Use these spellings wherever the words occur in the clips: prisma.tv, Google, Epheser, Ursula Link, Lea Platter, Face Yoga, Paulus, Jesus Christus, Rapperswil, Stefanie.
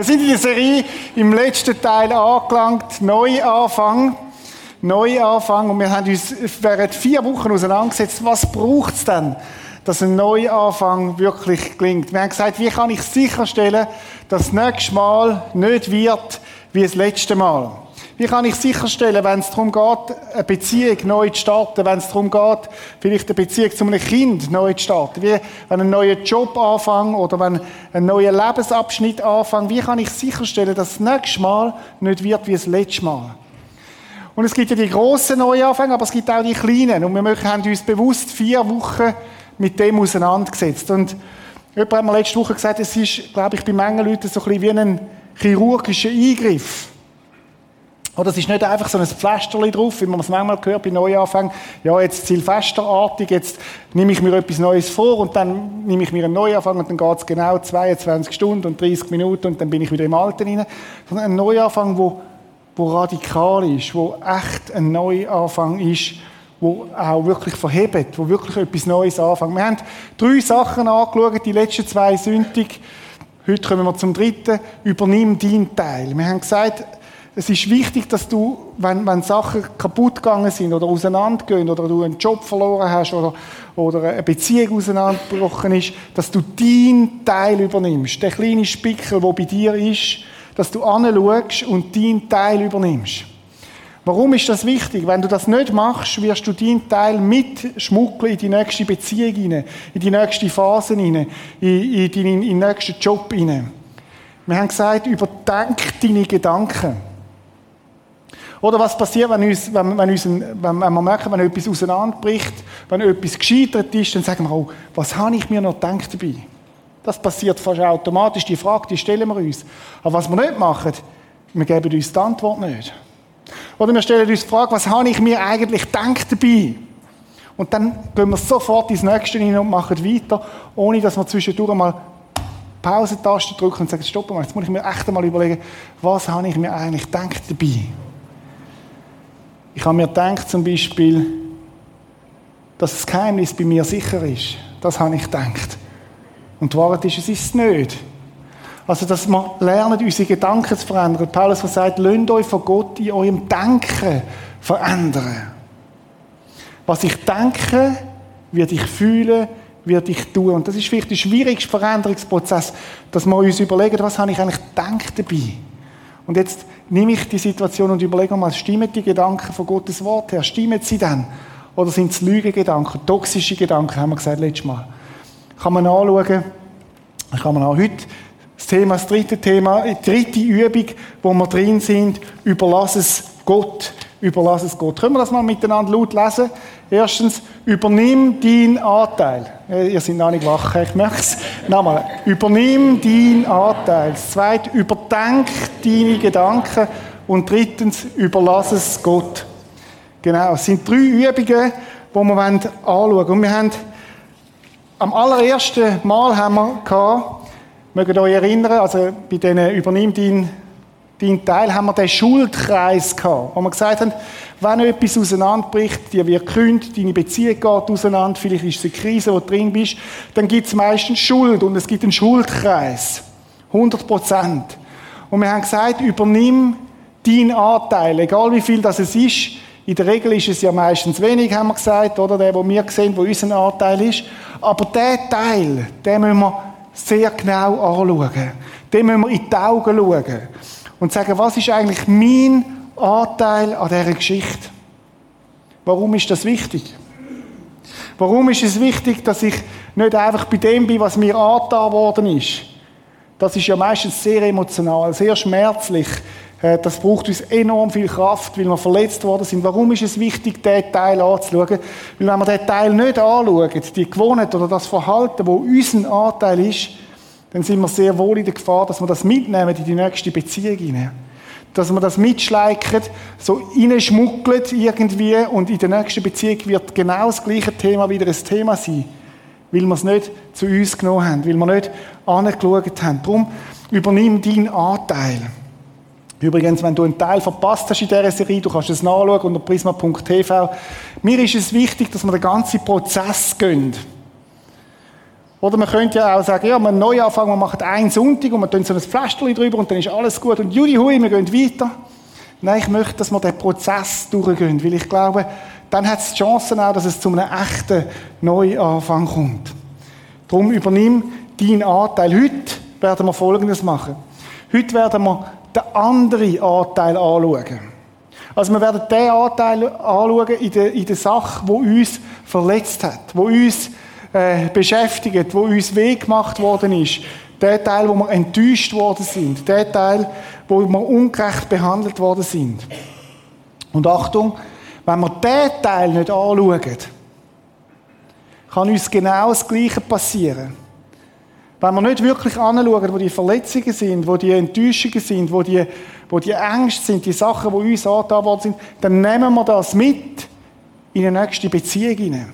Wir sind in der Serie im letzten Teil angelangt, Neuanfang. Und wir haben uns während 4 Wochen auseinandergesetzt, was braucht es denn, dass ein Neuanfang wirklich gelingt. Wir haben gesagt, wie kann ich sicherstellen, dass das nächste Mal nicht wird wie das letzte Mal. Wie kann ich sicherstellen, wenn es darum geht, eine Beziehung neu zu starten, wenn es darum geht, vielleicht eine Beziehung zu einem Kind neu zu starten, wie wenn ein neuer Job anfängt oder wenn ein neuer Lebensabschnitt anfängt, wie kann ich sicherstellen, dass das nächste Mal nicht wird wie das letzte Mal. Und es gibt ja die grossen Neuanfänge, aber es gibt auch die kleinen. Und wir haben uns bewusst 4 Wochen mit dem auseinandergesetzt. Und jemand hat mir letzte Woche gesagt, es ist, glaube ich, bei manchen Leuten so ein bisschen wie ein chirurgischer Eingriff. Oder es ist nicht einfach so ein Pflasterchen drauf, wie man es manchmal hört bei Neuanfängen. Ja, jetzt Silvesterartig, jetzt nehme ich mir etwas Neues vor und dann nehme ich mir einen Neuanfang und dann geht es genau 22 Stunden und 30 Minuten und dann bin ich wieder im Alten rein. Sondern ein Neuanfang, der radikal ist, der echt ein Neuanfang ist, der auch wirklich verhebt, der wirklich etwas Neues anfängt. Wir haben 3 Sachen angeschaut, die letzten 2 Sonntage. Heute kommen wir zum 3. Übernimm deinen Teil. Wir haben gesagt, es ist wichtig, dass du, wenn Sachen kaputt gegangen sind oder auseinandergehen oder du einen Job verloren hast oder eine Beziehung auseinandergebrochen ist, dass du deinen Teil übernimmst. Der kleine Spickel, der bei dir ist, dass du hinschaust und deinen Teil übernimmst. Warum ist das wichtig? Wenn du das nicht machst, wirst du deinen Teil mitschmuggeln in die nächste Beziehung hinein, in die nächste Phase hinein, in den nächsten Job hinein. Wir haben gesagt, überdenk deine Gedanken. Oder was passiert, wenn wir merken, wenn etwas auseinanderbricht, wenn etwas gescheitert ist, dann sagen wir, oh, was habe ich mir noch gedacht dabei? Das passiert fast automatisch, die Frage, die stellen wir uns. Aber was wir nicht machen, wir geben uns die Antwort nicht. Oder wir stellen uns die Frage, was habe ich mir eigentlich gedacht dabei? Und dann gehen wir sofort ins Nächste hin und machen weiter, ohne dass wir zwischendurch mal Pausentaste drücken und sagen, stopp mal, jetzt muss ich mir echt einmal überlegen, was habe ich mir eigentlich gedacht dabei? Ich habe mir gedacht, zum Beispiel, dass das Geheimnis bei mir sicher ist. Das habe ich gedacht. Und die Wahrheit ist, es ist es nicht. Also, dass wir lernen, unsere Gedanken zu verändern. Paulus sagt, lasst euch von Gott in eurem Denken verändern. Was ich denke, werde ich fühlen, werde ich tun. Und das ist vielleicht der schwierigste Veränderungsprozess, dass wir uns überlegen, was habe ich eigentlich gedacht dabei. Und jetzt nehme ich die Situation und überlege mal, stimmen die Gedanken von Gottes Wort her? Stimmen sie denn? Oder sind es Lügengedanken, toxische Gedanken, haben wir gesagt letztes Mal. Kann man anschauen, kann man auch heute, das dritte Thema, die dritte Übung, wo wir drin sind, überlass es Gott. Überlass es Gott. Können wir das mal miteinander laut lesen? Erstens, übernimm deinen Anteil. Ihr seid noch nicht wach, ich merke es. Nochmal, übernimm deinen Anteil. Zweitens, überdenk deine Gedanken. Und drittens, überlass es Gott. Genau, es sind 3 Übungen, die wir anschauen wollen. Und wir haben am allerersten Mal, mögt ihr euch erinnern, also bei diesen übernimm deinen Teil, haben wir den Schuldkreis gehabt, wo wir gesagt haben, wenn etwas auseinanderbricht, dir wird gekündigt, deine Beziehung geht auseinander, vielleicht ist es eine Krise, wo du drin bist, dann gibt es meistens Schuld und es gibt einen Schuldkreis. 100%. Und wir haben gesagt, übernimm deinen Anteil, egal wie viel das es ist. In der Regel ist es ja meistens wenig, haben wir gesagt, oder? Der, den wir sehen, der unser Anteil ist. Aber diesen Teil, den müssen wir sehr genau anschauen. Den müssen wir in die Augen schauen. Und sagen, was ist eigentlich mein Anteil an dieser Geschichte? Warum ist das wichtig? Warum ist es wichtig, dass ich nicht einfach bei dem bin, was mir angetan worden ist? Das ist ja meistens sehr emotional, sehr schmerzlich. Das braucht uns enorm viel Kraft, weil wir verletzt worden sind. Warum ist es wichtig, diesen Teil anzuschauen? Weil wenn wir diesen Teil nicht anschauen, die Gewohnheit oder das Verhalten, wo unser Anteil ist, dann sind wir sehr wohl in der Gefahr, dass wir das mitnehmen in die nächste Beziehung hinein. Dass wir das mitschleichen, so reinschmuggeln irgendwie und in der nächsten Beziehung wird genau das gleiche Thema wieder ein Thema sein. Weil wir es nicht zu uns genommen haben, weil wir nicht angeschaut haben. Darum übernimm deinen Anteil. Übrigens, wenn du einen Teil verpasst hast in dieser Serie, du kannst es nachschauen unter prisma.tv. Mir ist es wichtig, dass wir den ganzen Prozess gehen. Oder man könnte ja auch sagen, ja, wir Neuanfang, wir machen einen Sonntag und wir tun so ein Fläschchen drüber und dann ist alles gut und judi hui, wir gehen weiter. Nein, ich möchte, dass wir den Prozess durchgehen, weil ich glaube, dann hat es die Chance auch, dass es zu einem echten Neuanfang kommt. Darum übernimm deinen Anteil. Heute werden wir Folgendes machen. Heute werden wir den anderen Anteil anschauen. Also wir werden den Anteil anschauen in der Sache, die uns verletzt hat, die uns beschäftigt, wo uns weh gemacht worden ist. Der Teil, wo wir enttäuscht worden sind. Der Teil, wo wir ungerecht behandelt worden sind. Und Achtung, wenn wir diesen Teil nicht anschauen, kann uns genau das Gleiche passieren. Wenn wir nicht wirklich anschauen, wo die Verletzungen sind, wo die Enttäuschungen sind, wo die Ängste sind, die Sachen, die uns angetan worden sind, dann nehmen wir das mit in die nächste Beziehung hinein.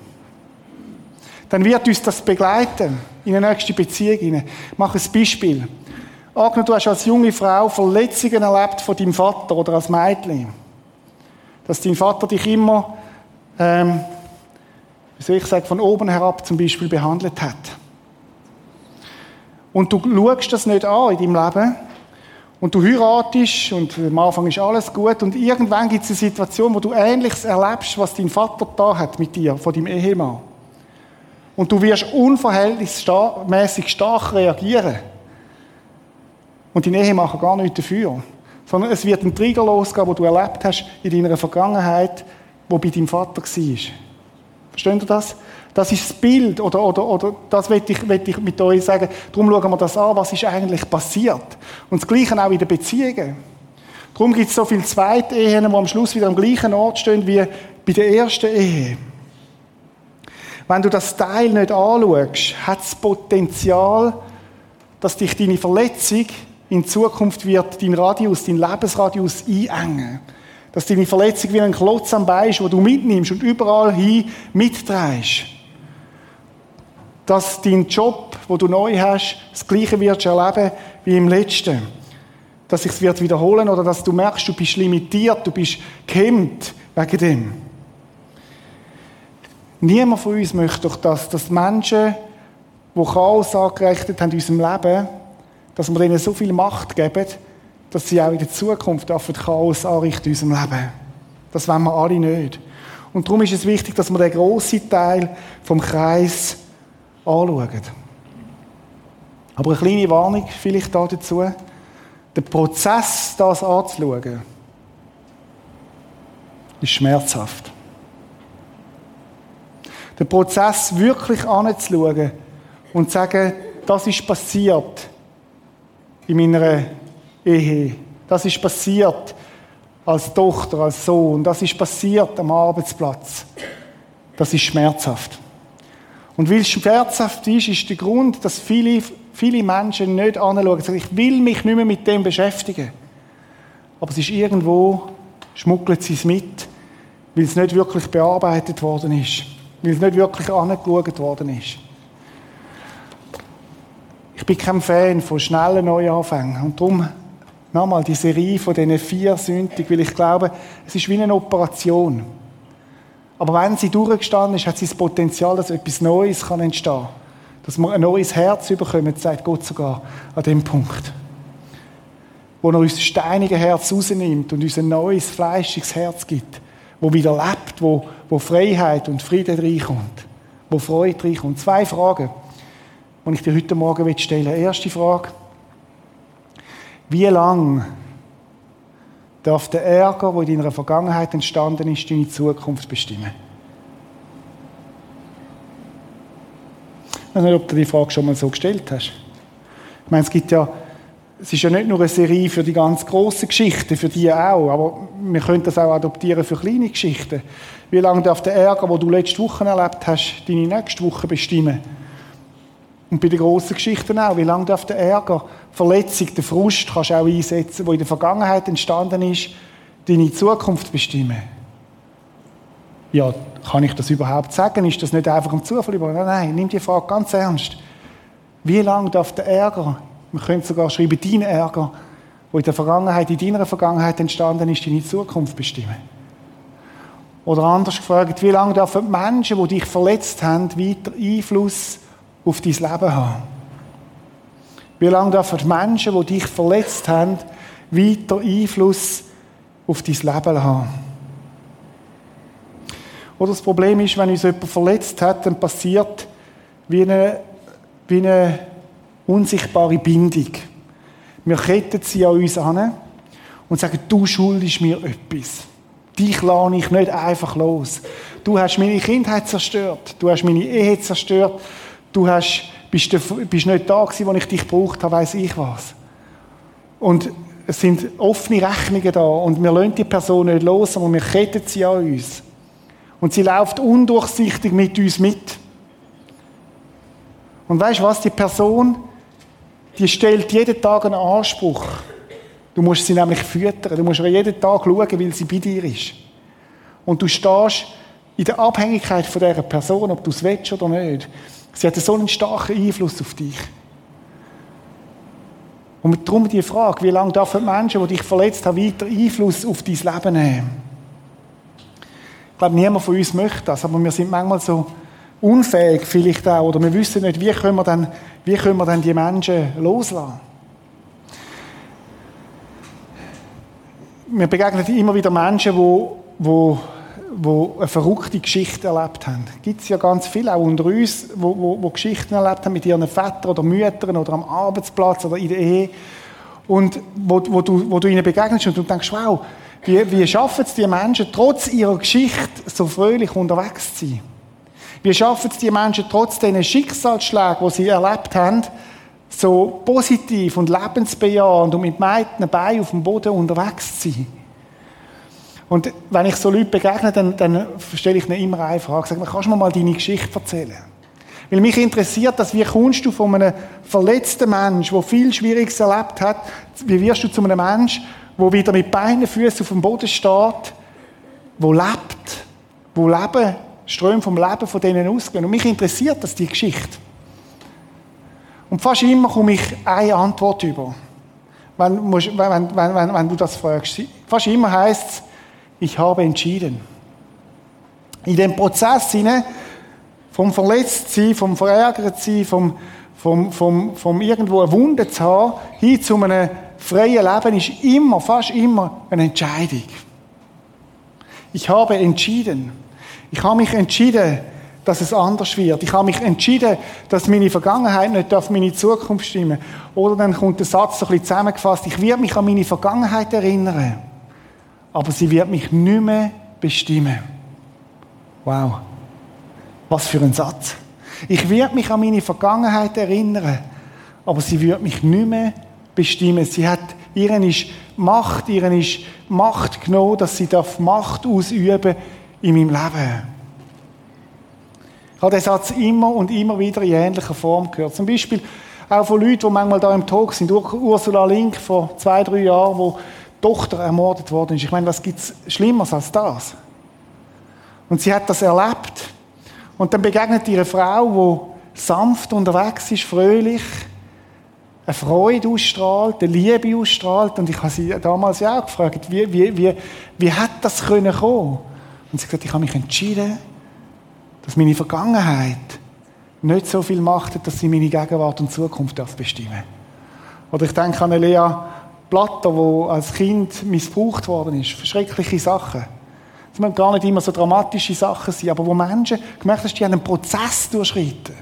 Dann wird uns das begleiten in eine nächste Beziehung hinein. Ich mache ein Beispiel. Agnes, du hast als junge Frau Verletzungen erlebt von deinem Vater oder als Mädchen. Dass dein Vater dich immer, wie soll ich sagen, von oben herab zum Beispiel behandelt hat. Und du schaust das nicht an in deinem Leben. Und du heiratest und am Anfang ist alles gut. Und irgendwann gibt es eine Situation, wo du Ähnliches erlebst, was dein Vater da hat mit dir, von deinem Ehemann. Und du wirst unverhältnismäßig stark reagieren. Und dein Ehemann kann gar nichts dafür. Sondern es wird ein Trigger losgehen, den du erlebt hast in deiner Vergangenheit, wo bei deinem Vater war. Versteht ihr das? Das ist das Bild, oder das will ich mit euch sagen. Darum schauen wir das an, was ist eigentlich passiert. Und das Gleiche auch in den Beziehungen. Darum gibt es so viele Zweitehen, die am Schluss wieder am gleichen Ort stehen wie bei der ersten Ehe. Wenn du das Teil nicht anschaust, hat es das Potenzial, dass dich deine Verletzung in Zukunft wird dein Lebensradius einengen. Dass deine Verletzung wie ein Klotz am Bein ist, den du mitnimmst und überall hin mitträgst. Dass dein Job, den du neu hast, das Gleiche wirst erleben wie im letzten. Dass es sich wiederholen wird oder dass du merkst, du bist limitiert, du bist gehemmt wegen dem. Niemand von uns möchte doch, dass Menschen, die Chaos angerichtet haben in unserem Leben, dass wir ihnen so viel Macht geben, dass sie auch in der Zukunft Chaos anrichten in unserem Leben. Das wollen wir alle nicht. Und darum ist es wichtig, dass wir den grossen Teil vom Kreis anschauen. Aber eine kleine Warnung vielleicht dazu. Der Prozess, das anzuschauen, ist schmerzhaft. Den Prozess wirklich anzuschauen und zu sagen, das ist passiert in meiner Ehe. Das ist passiert als Tochter, als Sohn. Das ist passiert am Arbeitsplatz. Das ist schmerzhaft. Und weil es schmerzhaft ist, ist der Grund, dass viele Menschen nicht anschauen. Ich will mich nicht mehr mit dem beschäftigen. Aber es ist irgendwo, schmuggelt sie es mit, weil es nicht wirklich bearbeitet worden ist. Weil es nicht wirklich angeschaut worden ist. Ich bin kein Fan von schnellen Neuanfängen. Und darum nochmal die Serie von diesen 4 Sündigen, weil ich glaube, es ist wie eine Operation. Aber wenn sie durchgestanden ist, hat sie das Potenzial, dass etwas Neues kann entstehen kann. Dass wir ein neues Herz bekommen, sagt Gott sogar an dem Punkt. Wo er unser steiniges Herz rausnimmt und uns ein neues, fleischiges Herz gibt. Wo wieder lebt, wo Freiheit und Frieden reinkommt, wo Freude reinkommt. 2 Fragen, die ich dir heute Morgen stellen möchte. Erste Frage. Wie lange darf der Ärger, der in deiner Vergangenheit entstanden ist, deine Zukunft bestimmen? Ich weiß nicht, ob du die Frage schon mal so gestellt hast. Ich meine, es ist ja nicht nur eine Serie für die ganz grossen Geschichten, für die auch, aber wir können das auch adoptieren für kleine Geschichten. Wie lange darf der Ärger, den du letzte Woche erlebt hast, deine nächste Woche bestimmen? Und bei den grossen Geschichten auch. Wie lange darf der Ärger, Verletzung, der Frust, kannst du auch einsetzen, der in der Vergangenheit entstanden ist, deine Zukunft bestimmen? Ja, kann ich das überhaupt sagen? Ist das nicht einfach ein Zufall? Nein, nimm die Frage ganz ernst. Wie lange darf der Ärger, wir können sogar schreiben, deinen Ärger, der in der Vergangenheit, in deiner Vergangenheit entstanden ist, deine Zukunft bestimmen? Oder anders gefragt, wie lange dürfen die Menschen, die dich verletzt haben, weiter Einfluss auf dein Leben haben. Wie lange darf für Menschen, die dich verletzt haben, weiter Einfluss auf dein Leben haben? Oder das Problem ist, wenn uns jemand verletzt hat, dann passiert wie eine unsichtbare Bindung. Wir ketten sie an uns an und sagen, du schuldest mir etwas. Dich lasse ich nicht einfach los. Du hast meine Kindheit zerstört. Du hast meine Ehe zerstört. Du bist nicht da gewesen, als ich dich gebraucht habe, weiss ich was. Und es sind offene Rechnungen da und wir lassen die Person nicht los, sondern wir ketten sie an uns. Und sie läuft undurchsichtig mit uns mit. Und weißt du was? Die Person, die stellt jeden Tag einen Anspruch. Du musst sie nämlich füttern. Du musst jeden Tag schauen, weil sie bei dir ist. Und du stehst in der Abhängigkeit von dieser Person, ob du es willst oder nicht. Sie hat so einen starken Einfluss auf dich. Und darum die Frage, wie lange dürfen Menschen, die dich verletzt haben, weiter Einfluss auf dein Leben nehmen? Ich glaube, niemand von uns möchte das, aber wir sind manchmal so unfähig vielleicht auch, oder wir wissen nicht, wie können wir denn die Menschen loslassen. Wir begegnen immer wieder Menschen, die eine verrückte Geschichte erlebt haben. Es gibt ja ganz viele, auch unter uns, die Geschichten erlebt haben mit ihren Vätern oder Müttern oder am Arbeitsplatz oder in der Ehe. Und wo du ihnen begegnest und du denkst, wow, wie schaffen es die Menschen, trotz ihrer Geschichte so fröhlich unterwegs zu sein? Wie schaffen es die Menschen, trotz diesen Schicksalsschlägen, die sie erlebt haben, so positiv und lebensbejahend und mit meitenden Beinen auf dem Boden unterwegs zu sein? Und wenn ich so Leuten begegne, dann stelle ich ihnen immer eine Frage. Sag mir, kannst du mir mal deine Geschichte erzählen? Weil mich interessiert, dass wie kommst du von einem verletzten Menschen, der viel Schwieriges erlebt hat, wie wirst du zu einem Menschen, der wieder mit Beinen und Füßen auf dem Boden steht, wo Leben, Ströme vom Leben von denen ausgehen. Und mich interessiert das, die Geschichte. Und fast immer komme ich eine Antwort über, wenn du das fragst. Fast immer heisst es, ich habe entschieden. In dem Prozess hinein, vom Verletztsein, vom Verärgertsein, vom irgendwo eine Wunde zu haben, hin zu einem freien Leben, ist immer, fast immer eine Entscheidung. Ich habe entschieden. Ich habe mich entschieden, dass es anders wird. Ich habe mich entschieden, dass meine Vergangenheit nicht auf meine Zukunft stimmen darf. Oder dann kommt der Satz so ein bisschen zusammengefasst, ich werde mich an meine Vergangenheit erinnern, aber sie wird mich nicht mehr bestimmen. Wow. Was für ein Satz. Ich werde mich an meine Vergangenheit erinnern, aber sie wird mich nicht mehr bestimmen. Ihren ist Macht genommen, dass sie Macht ausüben darf in meinem Leben. Ich habe den Satz immer und immer wieder in ähnlicher Form gehört. Zum Beispiel auch von Leuten, die manchmal hier im Talk sind. Ursula Link vor 2-3 Jahren, wo die Tochter ermordet worden ist. Ich meine, was gibt es Schlimmeres als das? Und sie hat das erlebt. Und dann begegnet ihre Frau, die sanft unterwegs ist, fröhlich, eine Freude ausstrahlt, eine Liebe ausstrahlt. Und ich habe sie damals ja auch gefragt, wie hat das kommen können? Und sie hat gesagt, ich habe mich entschieden, dass meine Vergangenheit nicht so viel Macht hat, dass sie meine Gegenwart und Zukunft bestimmen darf. Oder ich denke an Lea Platter, die als Kind missbraucht worden ist. Schreckliche Sachen. Es müssen gar nicht immer so dramatische Sachen sein, aber wo Menschen, gemerkt hast, die haben einen Prozess durchschritten.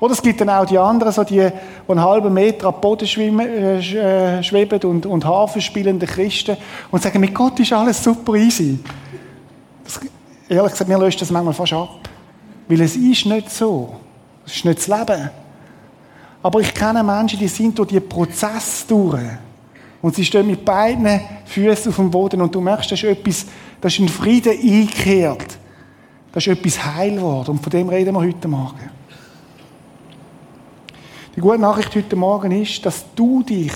Oder es gibt dann auch die anderen, so die einen halben Meter am Boden schweben und Harfe spielende Christen und sagen, mit Gott ist alles super easy. Das, ehrlich gesagt, mir löst das manchmal fast ab. Weil es ist nicht so. Es ist nicht das Leben. Aber ich kenne Menschen, die sind durch diesen Prozess durch. Und sie stehen mit beiden Füßen auf dem Boden und du merkst, das ist ein Frieden eingekehrt. Das ist etwas heil geworden. Und von dem reden wir heute Morgen. Die gute Nachricht heute Morgen ist, dass du dich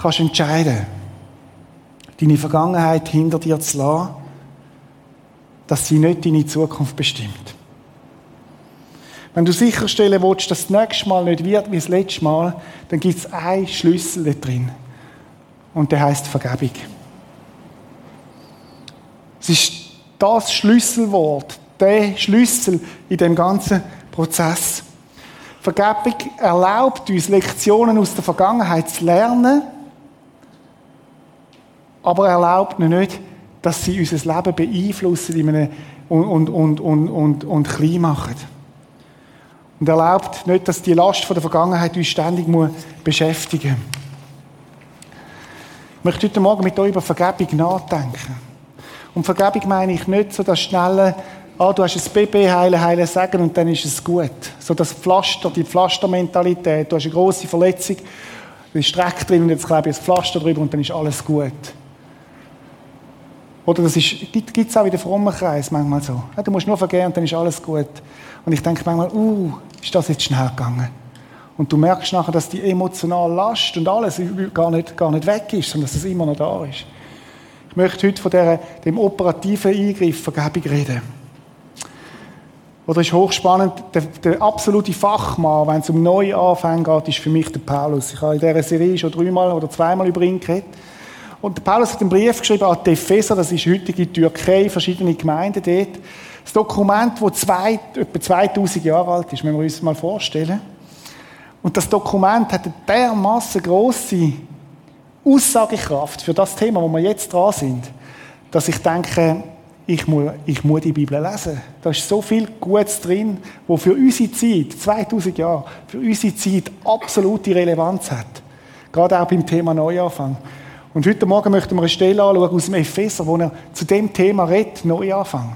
kannst entscheiden, deine Vergangenheit hinter dir zu lassen, dass sie nicht deine Zukunft bestimmt. Wenn du sicherstellen willst, dass das nächste Mal nicht wird wie das letzte Mal, dann gibt es einen Schlüssel da drin. Und der heisst Vergebung. Es ist das Schlüsselwort, der Schlüssel in dem ganzen Prozess. Vergebung erlaubt uns, Lektionen aus der Vergangenheit zu lernen, aber erlaubt uns nicht, dass sie unser Leben beeinflussen und klein machen. Und erlaubt nicht, dass die Last von der Vergangenheit uns ständig beschäftigen muss. Ich möchte heute Morgen mit euch über Vergebung nachdenken. Und Vergebung meine ich nicht so das schnelle, du hast ein Baby, heile, sagen und dann ist es gut. So das Pflaster, die Pflastermentalität, du hast eine grosse Verletzung, du bist Dreck drin und jetzt klebe ich das Pflaster drüber und dann ist alles gut. Oder das gibt es auch in den frommen Kreis manchmal so. Ja, du musst nur vergeben und dann ist alles gut. Und ich denke manchmal, ist das jetzt schnell gegangen? Und du merkst nachher, dass die emotionale Last und alles gar nicht weg ist, sondern dass es immer noch da ist. Ich möchte heute von dem operativen Eingriff Vergebung reden. Oder ist hochspannend, der absolute Fachmann, wenn es um Neuanfang geht, ist für mich der Paulus. Ich habe in dieser Serie schon 3-mal oder 2-mal über ihn geredet. Und der Paulus hat einen Brief geschrieben an die Epheser, das ist heutige Türkei, verschiedene Gemeinden dort. Das Dokument, das etwa 2000 Jahre alt ist, müssen wir uns mal vorstellen. Und das Dokument hat eine dermassen grosse Aussagekraft für das Thema, wo wir jetzt dran sind, dass ich denke, ich muss die Bibel lesen. Da ist so viel Gutes drin, was für unsere Zeit, 2000 Jahre, für unsere Zeit absolute Relevanz hat. Gerade auch beim Thema Neuanfang. Und heute Morgen möchten wir eine Stelle anschauen aus dem Epheser, wo er zu dem Thema redet, Neuanfang.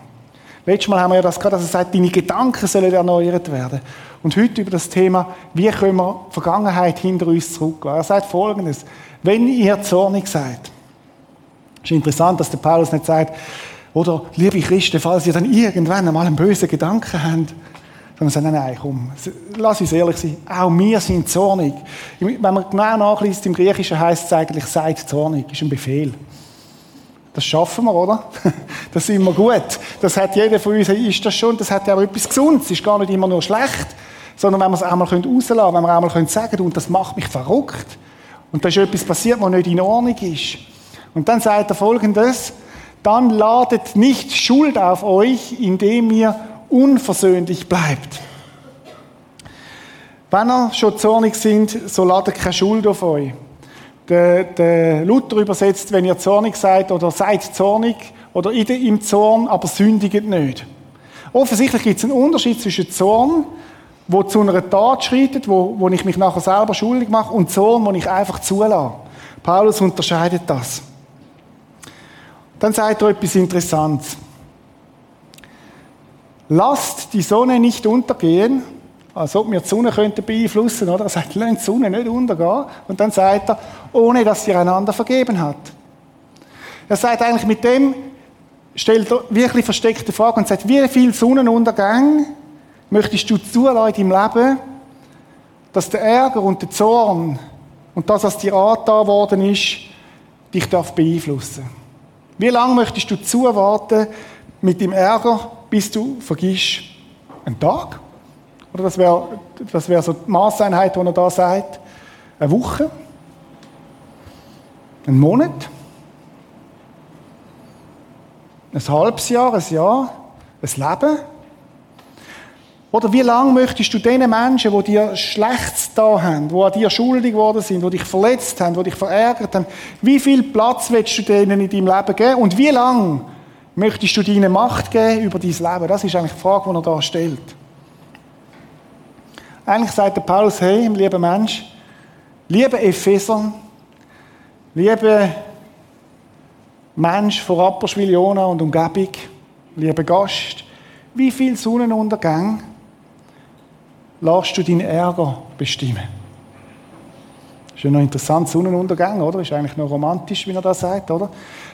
Letztes Mal haben wir ja das gehabt, dass er sagt, deine Gedanken sollen erneuert werden. Und heute über das Thema, wie können wir die Vergangenheit hinter uns zurücklassen. Er sagt Folgendes, wenn ihr zornig seid. Es ist interessant, dass der Paulus nicht sagt, oder, liebe Christen, falls ihr dann irgendwann einmal einen bösen Gedanken habt, dann sagen wir, nein, komm, lass uns ehrlich sein, auch wir sind zornig. Wenn man genau nachliest, im Griechischen heisst es eigentlich, seid zornig, ist ein Befehl. Das schaffen wir, oder? Das sind wir gut. Das hat jeder von uns, ist das schon, das hat ja auch etwas Gesundes, ist gar nicht immer nur schlecht, sondern wenn wir es einmal rauslassen können, wenn wir einmal sagen können, und das macht mich verrückt, und da ist etwas passiert, was nicht in Ordnung ist. Und dann sagt er Folgendes, dann ladet nicht Schuld auf euch, indem ihr unversöhnlich bleibt. Wenn ihr schon zornig sind, so ladet keine Schuld auf euch. Der Luther übersetzt, wenn ihr zornig seid oder seid zornig oder im Zorn, aber sündigt nicht. Offensichtlich gibt es einen Unterschied zwischen Zorn, wo zu einer Tat schreitet, wo ich mich nachher selber schuldig mache, und Zorn, wo ich einfach zulasse. Paulus unterscheidet das. Dann sagt er etwas Interessantes. Lasst die Sonne nicht untergehen, als ob wir die Sonne beeinflussen könnten. Er sagt, lasst die Sonne nicht untergehen. Und dann sagt er, ohne dass ihr einander vergeben habt. Er sagt eigentlich mit dem, stellt wirklich versteckte Frage und sagt, wie viel Sonnenuntergang möchtest du zulassen in deinem Leben, dass der Ärger und der Zorn und das, was dir angetan worden ist, dich beeinflussen darf? Wie lange möchtest du zuwarten mit dem Ärger, bis du vergisst? Einen Tag? Oder das wäre so die Maßeinheit, die er da sagt. Eine Woche? Einen Monat? Ein halbes Jahr? Ein Jahr? Ein Leben? Oder wie lange möchtest du den Menschen, die dir Schlechtes da haben, die an dir schuldig geworden sind, die dich verletzt haben, die dich verärgert haben, wie viel Platz willst du denen in deinem Leben geben? Und wie lange möchtest du ihnen Macht geben über dein Leben? Das ist eigentlich die Frage, die er da stellt. Eigentlich sagt der Paulus, hey, lieber Mensch, lieber Epheser, lieber Mensch von Rapperswil, Jona und Umgebung, lieber Gast, wie viel Sonnenuntergang lässt du deinen Ärger bestimmen? Ist ja noch interessant, Sonnenuntergang, oder? Ist eigentlich noch romantisch, wie er das sagt, oder?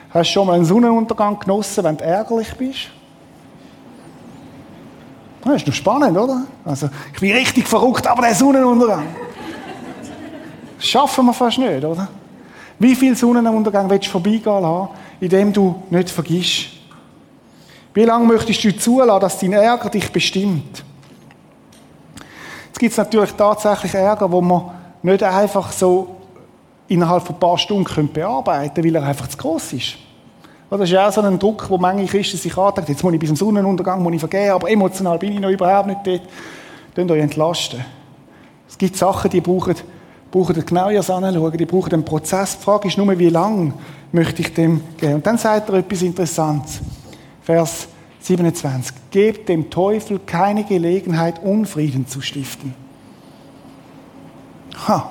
Hast du schon mal einen Sonnenuntergang genossen, wenn du ärgerlich bist? Das ist noch spannend, oder? Also, ich bin richtig verrückt, aber der Sonnenuntergang. Das schaffen wir fast nicht, oder? Wie viel Sonnenuntergang willst du vorbeigehen lassen, indem du nicht vergisst? Wie lange möchtest du zulassen, dass dein Ärger dich bestimmt? Jetzt gibt es natürlich tatsächlich Ärger, den man nicht einfach so innerhalb von ein paar Stunden bearbeiten können, weil er einfach zu gross ist. Das ist ja auch so ein Druck, wo manche Christen sich antreten, jetzt muss ich bis zum Sonnenuntergang vergeben, aber emotional bin ich noch überhaupt nicht dort. Dann euch entlasten. Es gibt Sachen, die brauchen genau das Anschauen, die brauchen einen Prozess. Die Frage ist nur, wie lange möchte ich dem geben? Und dann sagt er etwas Interessantes. Vers 27. Gebt dem Teufel keine Gelegenheit, Unfrieden zu stiften. Ha.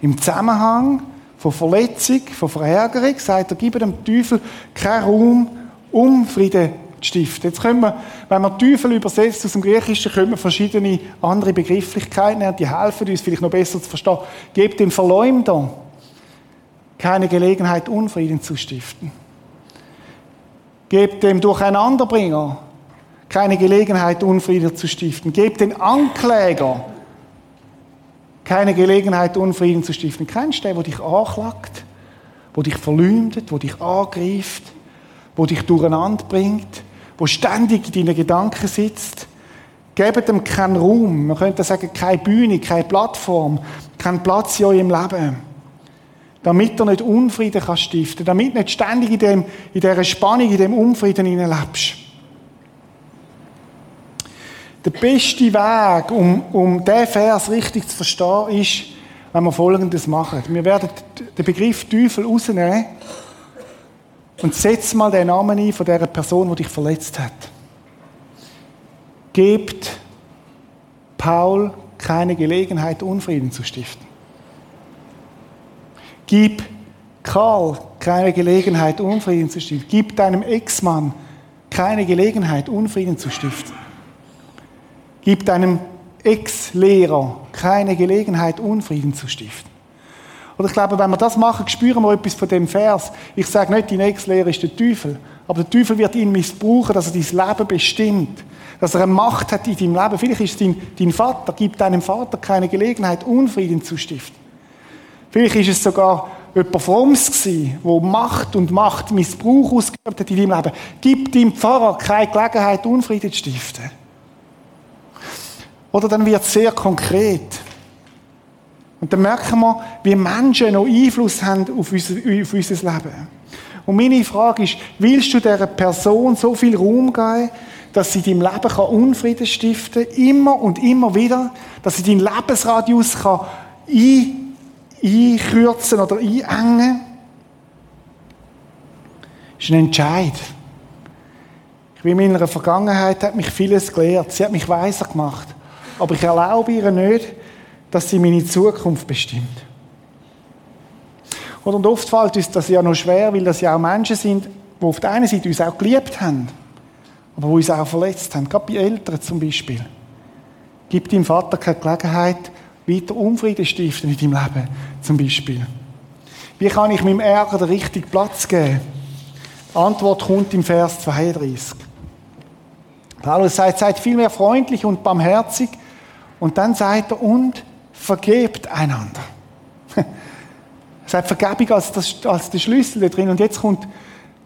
Im Zusammenhang von Verletzung, von Verärgerung, sagt er, gib dem Teufel keinen Raum, Unfrieden zu stiften. Jetzt können wir, wenn man Teufel übersetzt aus dem Griechischen, können wir verschiedene andere Begrifflichkeiten nehmen, die helfen uns vielleicht noch besser zu verstehen. Gebt dem Verleumder keine Gelegenheit, Unfrieden zu stiften. Gebt dem Durcheinanderbringer keine Gelegenheit, Unfrieden zu stiften. Gebt dem Ankläger keine Gelegenheit, Unfrieden zu stiften. Kennst du den, der dich anklagt, der dich verleumdet, der dich angreift, der dich durcheinander bringt, der ständig in deinen Gedanken sitzt? Gebt ihm keinen Raum, man könnte sagen, keine Bühne, keine Plattform, keinen Platz in eurem Leben. Damit er nicht Unfrieden kann stiften, damit nicht ständig in dieser Spannung, in diesem Unfrieden hineinlebst. Der beste Weg, um diesen Vers richtig zu verstehen, ist, wenn wir Folgendes machen. Wir werden den Begriff Teufel rausnehmen und setz mal den Namen ein von dieser Person, die dich verletzt hat. Gebt Paul keine Gelegenheit, Unfrieden zu stiften. Gib Karl keine Gelegenheit, Unfrieden zu stiften. Gib deinem Ex-Mann keine Gelegenheit, Unfrieden zu stiften. Gib deinem Ex-Lehrer keine Gelegenheit, Unfrieden zu stiften. Und ich glaube, wenn wir das machen, spüren wir etwas von dem Vers. Ich sage nicht, dein Ex-Lehrer ist der Teufel, aber der Teufel wird ihn missbrauchen, dass er dein Leben bestimmt, dass er eine Macht hat in deinem Leben. Vielleicht ist es dein Vater. Gib deinem Vater keine Gelegenheit, Unfrieden zu stiften. Vielleicht ist es sogar jemand Frommes gewesen, der Macht und Machtmissbrauch ausgeübt hat in deinem Leben. Gib deinem Pfarrer keine Gelegenheit, Unfrieden zu stiften. Oder dann wird es sehr konkret. Und dann merken wir, wie Menschen noch Einfluss haben auf unser Leben. Und meine Frage ist, willst du dieser Person so viel Raum geben, dass sie deinem Leben Unfrieden stiften kann, immer und immer wieder, dass sie deinen Lebensradius einkürzen oder einengen? Das ist ein Entscheid. In meiner Vergangenheit hat mich vieles gelehrt. Sie hat mich weiser gemacht. Aber ich erlaube ihr nicht, dass sie meine Zukunft bestimmt. Und oft fällt uns das ja noch schwer, weil das ja auch Menschen sind, die auf der einen Seite uns auch geliebt haben, aber die uns auch verletzt haben. Gerade bei Eltern zum Beispiel. Gib deinem Vater keine Gelegenheit, weiter Unfrieden stiften in deinem Leben zum Beispiel. Wie kann ich meinem Ärger den richtigen Platz geben? Die Antwort kommt im Vers 32. Paulus sagt, seid vielmehr freundlich und barmherzig. Und dann sagt er, und vergebt einander. Er sagt, Vergebung als der Schlüssel da drin. Und jetzt geht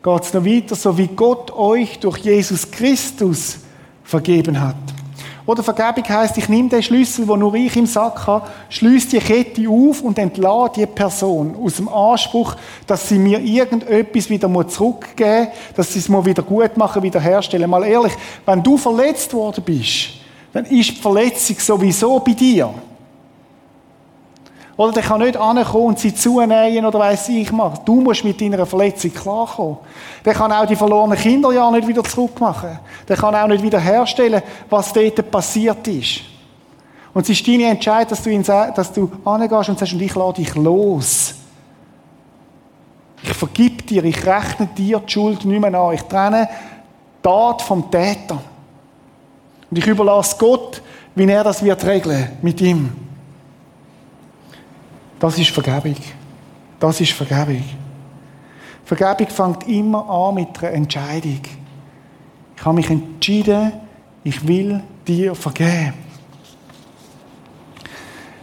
es noch weiter, so wie Gott euch durch Jesus Christus vergeben hat. Oder Vergebung heisst, ich nehme den Schlüssel, den nur ich im Sack habe, schliesse die Kette auf und entlade die Person aus dem Anspruch, dass sie mir irgendetwas wieder zurückgeben muss, dass sie es wieder gut machen, wieder herstellen. Mal ehrlich, wenn du verletzt worden bist, dann ist die Verletzung sowieso bei dir. Oder der kann nicht ankommen und sie zunähen oder weiss ich mal. Du musst mit deiner Verletzung klarkommen. Der kann auch die verlorenen Kinderjahre nicht wieder zurückmachen. Der kann auch nicht wieder herstellen, was dort passiert ist. Und es ist deine Entscheidung, dass du hingehst und sagst, und ich lade dich los. Ich vergib dir, ich rechne dir die Schuld nicht mehr an. Ich trenne Tat vom Täter. Und ich überlasse Gott, wie er das wird regeln mit ihm. Das ist Vergebung. Das ist Vergebung. Vergebung fängt immer an mit einer Entscheidung. Ich habe mich entschieden, ich will dir vergeben.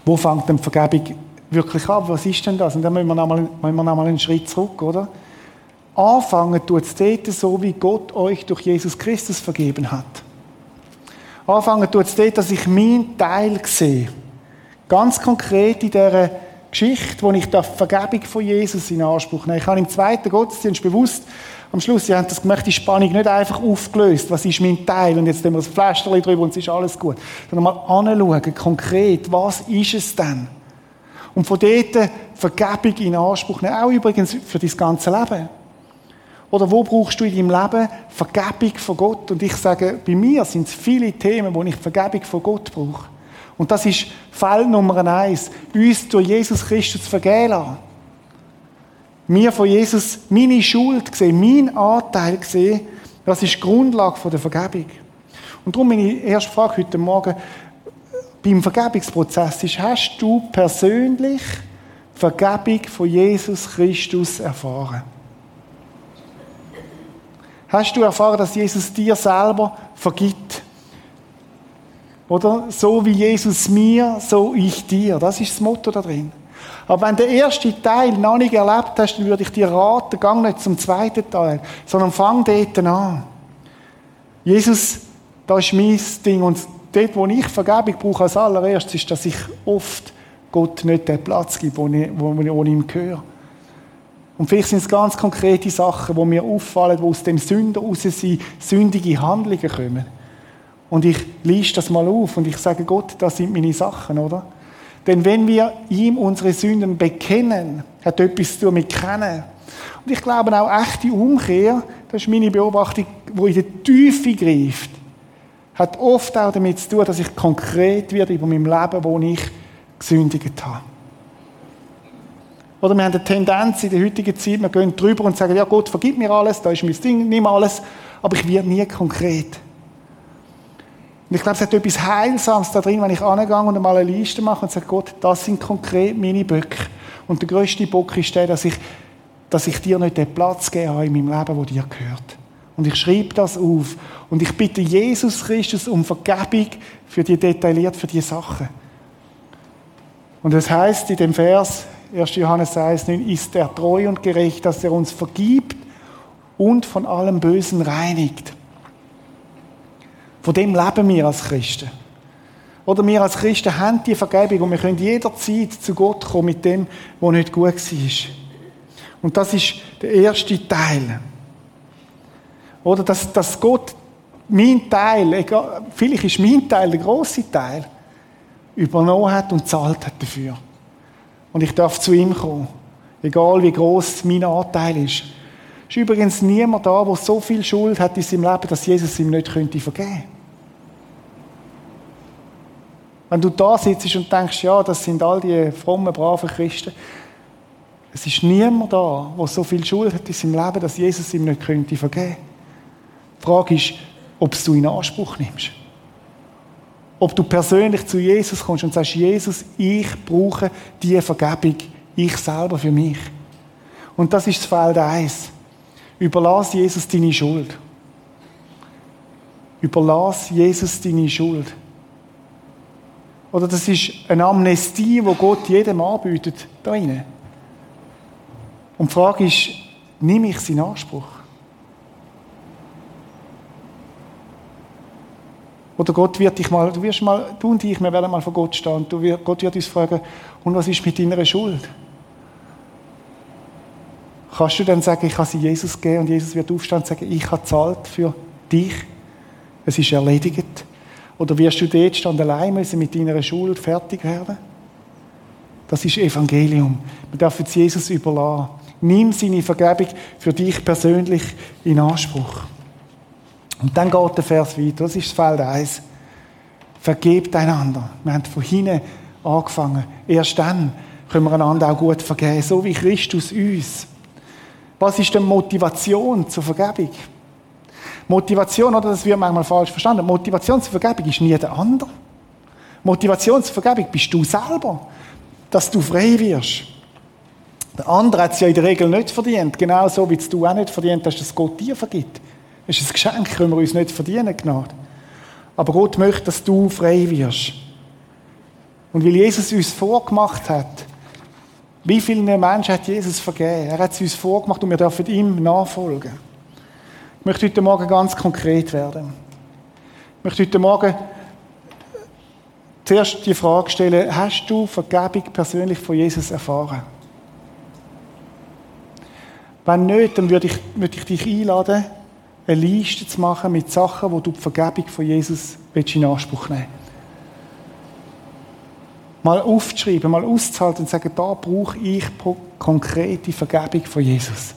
Wo fängt denn Vergebung wirklich an? Was ist denn das? Und dann müssen wir noch mal einen Schritt zurück, oder? Anfangen tut es dort so, wie Gott euch durch Jesus Christus vergeben hat. Anfangen tut es dort, dass ich meinen Teil sehe. Ganz konkret in dieser Geschichte, wo ich die Vergebung von Jesus in Anspruch nehme. Ich habe im zweiten Gottesdienst bewusst Am Schluss, sie haben das gemacht, die Spannung nicht einfach aufgelöst, was ist mein Teil und jetzt nehmen wir das Fläschchen drüber und es ist alles gut. Sondern mal anschauen, konkret, was ist es denn? Und von dort Vergebung in Anspruch nehmen, auch übrigens für dein ganze Leben. Oder wo brauchst du in deinem Leben Vergebung von Gott? Und ich sage, bei mir sind es viele Themen, wo ich Vergebung von Gott brauche. Und das ist Fall Nummer 1. Uns durch Jesus Christus vergeben lassen. Mir von Jesus meine Schuld gesehen, mein Anteil gesehen, das ist die Grundlage der Vergebung. Und darum meine erste Frage heute Morgen, beim Vergebungsprozess ist, hast du persönlich Vergebung von Jesus Christus erfahren? Hast du erfahren, dass Jesus dir selber vergibt? Oder? So wie Jesus mir, so ich dir. Das ist das Motto da drin. Aber wenn du den ersten Teil noch nicht erlebt hast, dann würde ich dir raten, geh nicht zum zweiten Teil, sondern fang dort an. Jesus, das ist mein Ding. Und dort, wo ich Vergebung brauche als allererstes, ist, dass ich oft Gott nicht den Platz gebe, wo ich ihm gehöre. Und vielleicht sind es ganz konkrete Sachen, die mir auffallen, die aus dem Sünder raus sind, sündige Handlungen kommen. Und ich liste das mal auf und ich sage, Gott, das sind meine Sachen, oder? Denn wenn wir ihm unsere Sünden bekennen, hat etwas zu tun mit Kennen. Und ich glaube auch, echte Umkehr, das ist meine Beobachtung, die in die Tiefe greift, hat oft auch damit zu tun, dass ich konkret werde über mein Leben, wo ich gesündigt habe. Oder wir haben eine Tendenz in der heutigen Zeit, wir gehen drüber und sagen, ja Gott, vergib mir alles, da ist mein Ding, nimm alles, aber ich werde nie konkret. Und ich glaube, es hat etwas Heilsames da drin, wenn ich angehe und mal eine Liste mache und sage, Gott, das sind konkret meine Böcke. Und der grösste Bock ist der, dass ich dir nicht den Platz gebe in meinem Leben, der dir gehört. Und ich schreibe das auf. Und ich bitte Jesus Christus um Vergebung für die detailliert, für die Sachen. Und das heisst in dem Vers, 1. Johannes 1,9, ist er treu und gerecht, dass er uns vergibt und von allem Bösen reinigt. Von dem leben wir als Christen. Oder wir als Christen haben die Vergebung und wir können jederzeit zu Gott kommen mit dem, was nicht gut war. Und das ist der erste Teil. Oder dass Gott mein Teil, egal, vielleicht ist mein Teil der grosse Teil, übernommen hat und zahlt hat dafür. Und ich darf zu ihm kommen, egal wie gross mein Anteil ist. Es ist übrigens niemand da, der so viel Schuld hat in seinem Leben, dass Jesus ihm nicht vergeben könnte. Wenn du da sitzt und denkst, ja, das sind all die frommen, braven Christen, es ist niemand da, der so viel Schuld hat in seinem Leben, dass Jesus ihm nicht vergeben könnte. Die Frage ist, ob du in Anspruch nimmst. Ob du persönlich zu Jesus kommst und sagst, Jesus, ich brauche diese Vergebung, ich selber für mich. Und das ist das Feld 1. Überlass Jesus deine Schuld. Überlass Jesus deine Schuld. Oder das ist eine Amnestie, die Gott jedem anbietet, da rein. Und die Frage ist, nehme ich sie in Anspruch? Oder Gott wird dich mal, du und ich, wir werden mal vor Gott stehen. Und Gott wird uns fragen, und was ist mit deiner Schuld? Kannst du dann sagen, ich kann sie Jesus geben und Jesus wird aufstehen und sagen, ich habe gezahlt für dich. Es ist erledigt. Oder wirst du dort stehen, allein müssen mit deiner Schuld fertig werden? Das ist Evangelium. Wir dürfen es Jesus überlassen. Nimm seine Vergebung für dich persönlich in Anspruch. Und dann geht der Vers weiter, das ist das Feld 1. Vergebt einander. Wir haben von hinten angefangen. Erst dann können wir einander auch gut vergeben, so wie Christus uns. Was ist denn Motivation zur Vergebung? Motivation, oder das wird manchmal falsch verstanden, Motivation zur Vergebung ist nie der andere. Motivation zur Vergebung bist du selber, dass du frei wirst. Der andere hat es ja in der Regel nicht verdient, genauso wie du auch nicht verdient hast, dass Gott dir vergibt. Das ist ein Geschenk, können wir uns nicht verdienen, Gnade. Aber Gott möchte, dass du frei wirst. Und weil Jesus uns vorgemacht hat, wie vielen Menschen hat Jesus vergeben? Er hat es uns vorgemacht und wir dürfen ihm nachfolgen. Ich möchte heute Morgen ganz konkret werden. Ich möchte heute Morgen zuerst die Frage stellen, hast du Vergebung persönlich von Jesus erfahren? Wenn nicht, dann würde ich dich einladen, eine Liste zu machen mit Sachen, wo du die Vergebung von Jesus in Anspruch nehmen willst. Mal aufzuschreiben, mal auszuhalten und zu sagen, da brauche ich konkrete Vergebung von Jesus.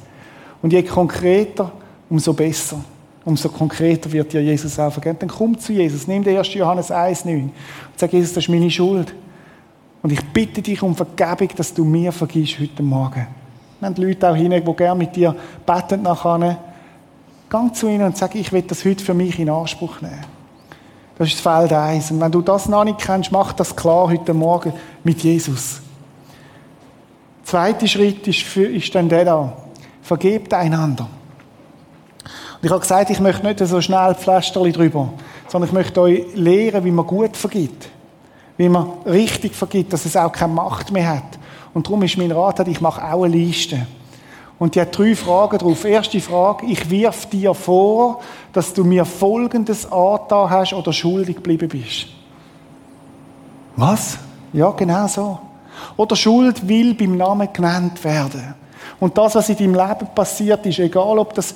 Und je konkreter, umso besser. Umso konkreter wird dir Jesus auch vergeben. Dann komm zu Jesus, nimm den 1. Johannes 1,9 und sag, Jesus, das ist meine Schuld. Und ich bitte dich um Vergebung, dass du mir vergibst heute Morgen. Wir haben Leute auch hinein, die gerne mit dir beten nachher. Geh zu ihnen und sag, ich will das heute für mich in Anspruch nehmen. Das ist Feld 1. Und wenn du das noch nicht kennst, mach das klar heute Morgen mit Jesus. Der zweite Schritt ist dann der da. Vergebt einander. Und ich habe gesagt, ich möchte nicht so schnell Pflasterli drüber, sondern ich möchte euch lehren, wie man gut vergibt. Wie man richtig vergibt, dass es auch keine Macht mehr hat. Und darum ist mein Rat, ich mache auch eine Liste. Und die hat 3 Fragen drauf. Erste Frage, ich wirf dir vor, dass du mir Folgendes angetan hast oder schuldig geblieben bist. Was? Ja, genau so. Oder Schuld will beim Namen genannt werden. Und das, was in deinem Leben passiert ist, egal ob das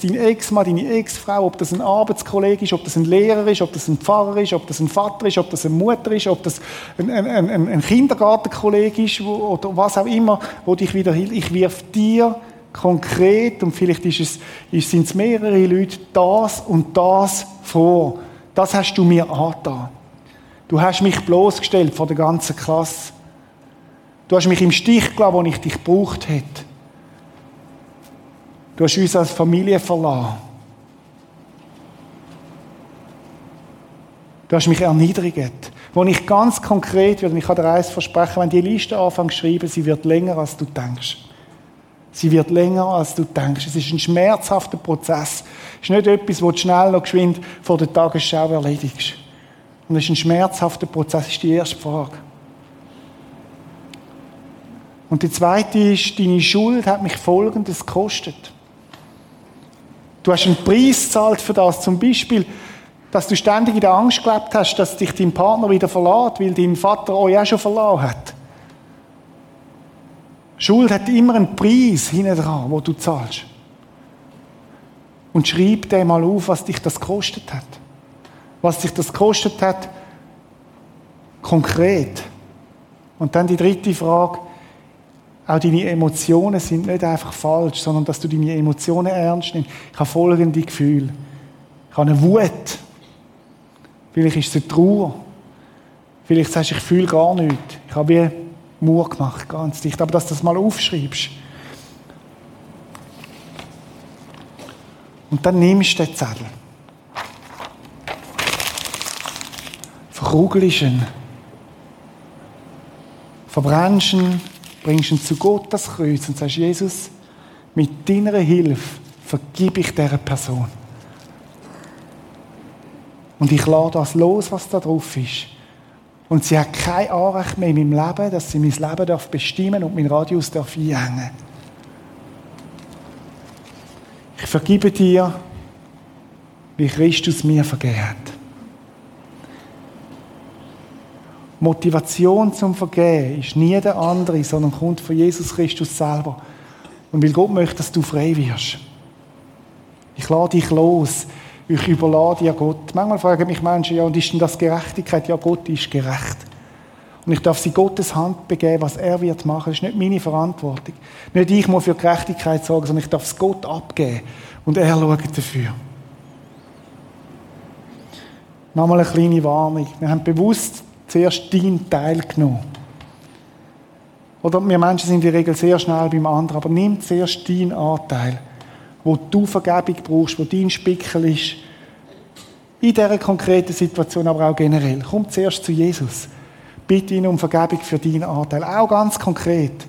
dein Ex-Mann, deine Ex-Frau, ob das ein Arbeitskollege ist, ob das ein Lehrer ist, ob das ein Pfarrer ist, ob das ein Vater ist, ob das eine Mutter ist, ob das ein Kindergartenkollege ist oder was auch immer, wo dich wieder hilft. Ich wirf dir konkret, und vielleicht sind es mehrere Leute, das und das vor. Das hast du mir angetan. Du hast mich bloßgestellt vor der ganzen Klasse. Du hast mich im Stich gelassen, wo ich dich gebraucht hätte. Du hast uns als Familie verlassen. Du hast mich erniedrigt. Wo ich ganz konkret werde, und ich kann dir eins versprechen, wenn die Liste anfängt zu schreiben, sie wird länger, als du denkst. Sie wird länger, als du denkst. Es ist ein schmerzhafter Prozess. Es ist nicht etwas, wo du schnell noch geschwind vor der Tagesschau erledigst. Und es ist ein schmerzhafter Prozess, das ist die erste Frage. Und die zweite ist, deine Schuld hat mich Folgendes gekostet. Du hast einen Preis gezahlt für das. Zum Beispiel, dass du ständig in der Angst gelebt hast, dass dich dein Partner wieder verlässt, weil dein Vater euch auch schon verlassen hat. Schuld hat immer einen Preis hinten dran, den du zahlst. Und schreib dir mal auf, was dich das gekostet hat. Was dich das gekostet hat, konkret. Und dann die dritte Frage, auch deine Emotionen sind nicht einfach falsch, sondern dass du deine Emotionen ernst nimmst. Ich habe folgende Gefühle. Ich habe eine Wut. Vielleicht ist es eine Trauer. Vielleicht sagst du, ich fühle gar nichts. Ich habe wie Mauer gemacht, ganz dicht. Aber dass du das mal aufschreibst. Und dann nimmst du den Zettel. Verkugelst ihn. Verbrennst ihn. Bringst ihn zu Gott, das Kreuz, und sagst, Jesus, mit deiner Hilfe vergebe ich dieser Person. Und ich lasse das los, was da drauf ist. Und sie hat kein Anrecht mehr in meinem Leben, dass sie mein Leben bestimmen darf und meinen Radius einhängen darf. Ich vergebe dir, wie Christus mir vergeben hat. Motivation zum Vergeben ist nie der andere, sondern kommt von Jesus Christus selber. Und weil Gott möchte, dass du frei wirst. Ich lade dich los. Ich überlade dir Gott. Manchmal fragen mich Menschen, ja, und ist denn das Gerechtigkeit? Ja, Gott ist gerecht. Und ich darf sie Gottes Hand begeben, was er wird machen. Das ist nicht meine Verantwortung. Nicht ich muss für Gerechtigkeit sorgen, sondern ich darf es Gott abgeben. Und er schaut dafür. Nochmal eine kleine Warnung. Wir haben bewusst zuerst deinen Teil genommen. Oder wir Menschen sind in der Regel sehr schnell beim anderen, aber nimm zuerst deinen Anteil, wo du Vergebung brauchst, wo dein Spickel ist, in dieser konkreten Situation, aber auch generell. Komm zuerst zu Jesus. Bitte ihn um Vergebung für deinen Anteil, auch ganz konkret.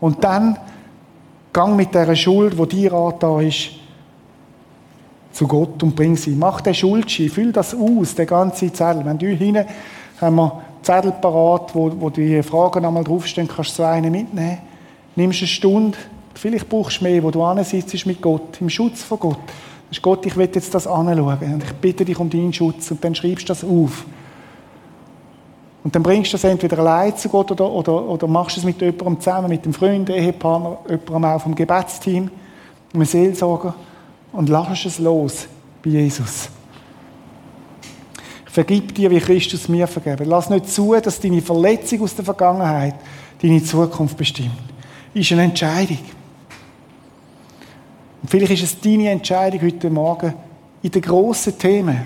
Und dann gang mit dieser Schuld, die dir angetan ist, zu Gott und bring sie. Mach den Schuldschein, füll das aus, den ganzen Zettel. Wenn du hinten haben wir Zettel parat, wo die Fragen einmal draufstehen, kannst du so einen mitnehmen. Nimmst eine Stunde, vielleicht brauchst du mehr, wo du ansitzt mit Gott, im Schutz von Gott. Das ist Gott, ich will jetzt das anschauen und ich bitte dich um deinen Schutz und dann schreibst du das auf. Und dann bringst du es entweder allein zu Gott oder machst es mit jemandem zusammen, mit einem Freund, Ehepartner, jemandem auch vom Gebetsteam, einem Seelsorger, und lass es los bei Jesus. Vergib dir, wie Christus mir vergeben. Lass nicht zu, dass deine Verletzung aus der Vergangenheit deine Zukunft bestimmt. Das ist eine Entscheidung. Und vielleicht ist es deine Entscheidung, heute Morgen in den grossen Themen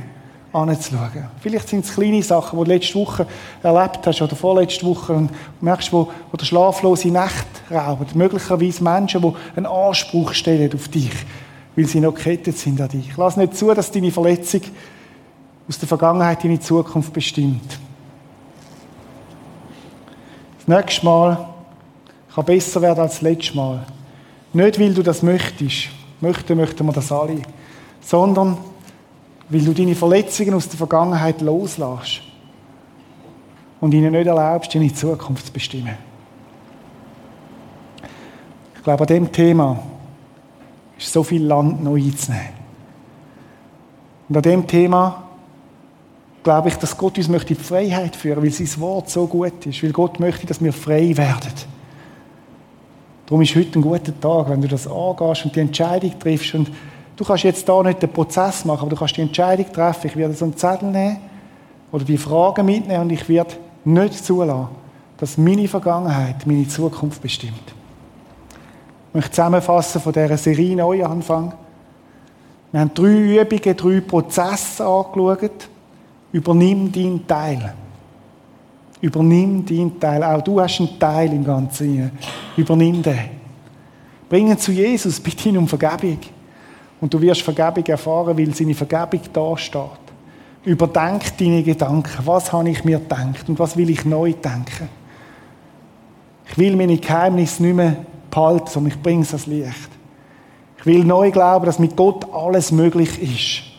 anzuschauen. Vielleicht sind es kleine Sachen, die du letzte Woche erlebt hast oder vorletzte Woche, und merkst, wo der schlaflose Nacht raubt. Möglicherweise Menschen, die einen Anspruch stellen auf dich, weil sie noch gekettet sind an dich. Lass nicht zu, dass deine Verletzung aus der Vergangenheit deine Zukunft bestimmt. Das nächste Mal kann besser werden als das letzte Mal. Nicht, weil du das möchtest. Möchten wir das alle. Sondern, weil du deine Verletzungen aus der Vergangenheit loslässt und ihnen nicht erlaubst, deine Zukunft zu bestimmen. Ich glaube, an diesem Thema ist so viel Land noch einzunehmen. Und an diesem Thema glaube ich, dass Gott uns möchte in die Freiheit führen, weil sein Wort so gut ist, weil Gott möchte, dass wir frei werden. Darum ist heute ein guter Tag, wenn du das angehst und die Entscheidung triffst. Und du kannst jetzt da nicht den Prozess machen, aber du kannst die Entscheidung treffen. Ich werde so einen Zettel nehmen oder die Fragen mitnehmen, und ich werde nicht zulassen, dass meine Vergangenheit meine Zukunft bestimmt. Ich möchte zusammenfassen von dieser Serie Neuanfang. Wir haben 3 Übungen, 3 Prozesse angeschaut. Übernimm deinen Teil. Übernimm deinen Teil. Auch du hast einen Teil im Ganzen. Übernimm den. Bring ihn zu Jesus, bitte ihn um Vergebung. Und du wirst Vergebung erfahren, weil seine Vergebung da steht. Überdenk deine Gedanken. Was habe ich mir gedacht und was will ich neu denken? Ich will meine Geheimnisse nicht mehr behalten, sondern ich bringe es ans Licht. Ich will neu glauben, dass mit Gott alles möglich ist.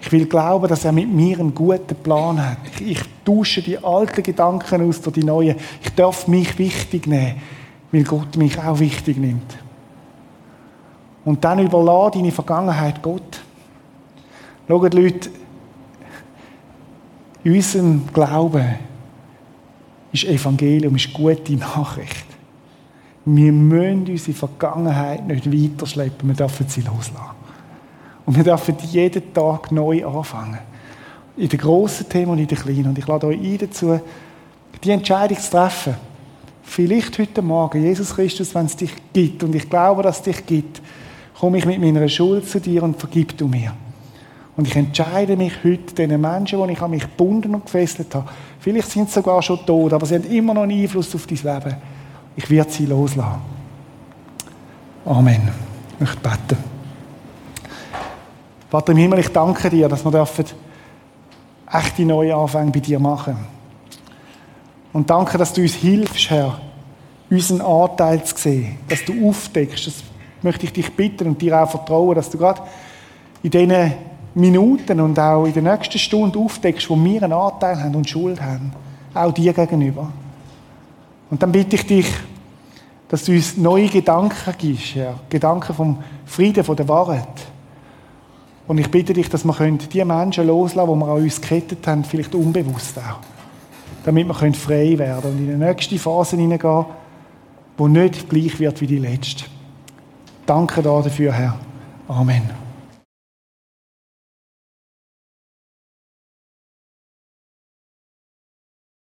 Ich will glauben, dass er mit mir einen guten Plan hat. Ich tausche die alten Gedanken aus durch die neuen. Ich darf mich wichtig nehmen, weil Gott mich auch wichtig nimmt. Und dann überlasse deine Vergangenheit Gott. Schaut, Leute, in unserem Glauben ist Evangelium, ist gute Nachricht. Wir müssen unsere Vergangenheit nicht weiterschleppen, wir dürfen sie loslassen. Und wir dürfen jeden Tag neu anfangen. In den grossen Themen und in den kleinen. Und ich lade euch ein dazu, die Entscheidung zu treffen. Vielleicht heute Morgen, Jesus Christus, wenn es dich gibt, und ich glaube, dass es dich gibt, komme ich mit meiner Schuld zu dir und vergib du mir. Und ich entscheide mich heute, den Menschen, die ich an mich gebunden und gefesselt habe, vielleicht sind sie sogar schon tot, aber sie haben immer noch einen Einfluss auf dein Leben. Ich werde sie loslassen. Amen. Ich möchte beten. Vater im Himmel, ich danke dir, dass wir dürfen echte neue Anfänge bei dir machen. Und danke, dass du uns hilfst, Herr, unseren Anteil zu sehen, dass du aufdeckst. Das möchte ich dich bitten und dir auch vertrauen, dass du gerade in diesen Minuten und auch in der nächsten Stunde aufdeckst, wo wir einen Anteil haben und Schuld haben, auch dir gegenüber. Und dann bitte ich dich, dass du uns neue Gedanken gibst, Herr, Gedanken vom Frieden, von der Wahrheit. Und ich bitte dich, dass wir die Menschen loslassen können, die wir an uns gekettet haben, vielleicht unbewusst auch. Damit wir frei werden können und in die nächste Phase hineingehen, die nicht gleich wird wie die letzte. Danke dafür, Herr. Amen.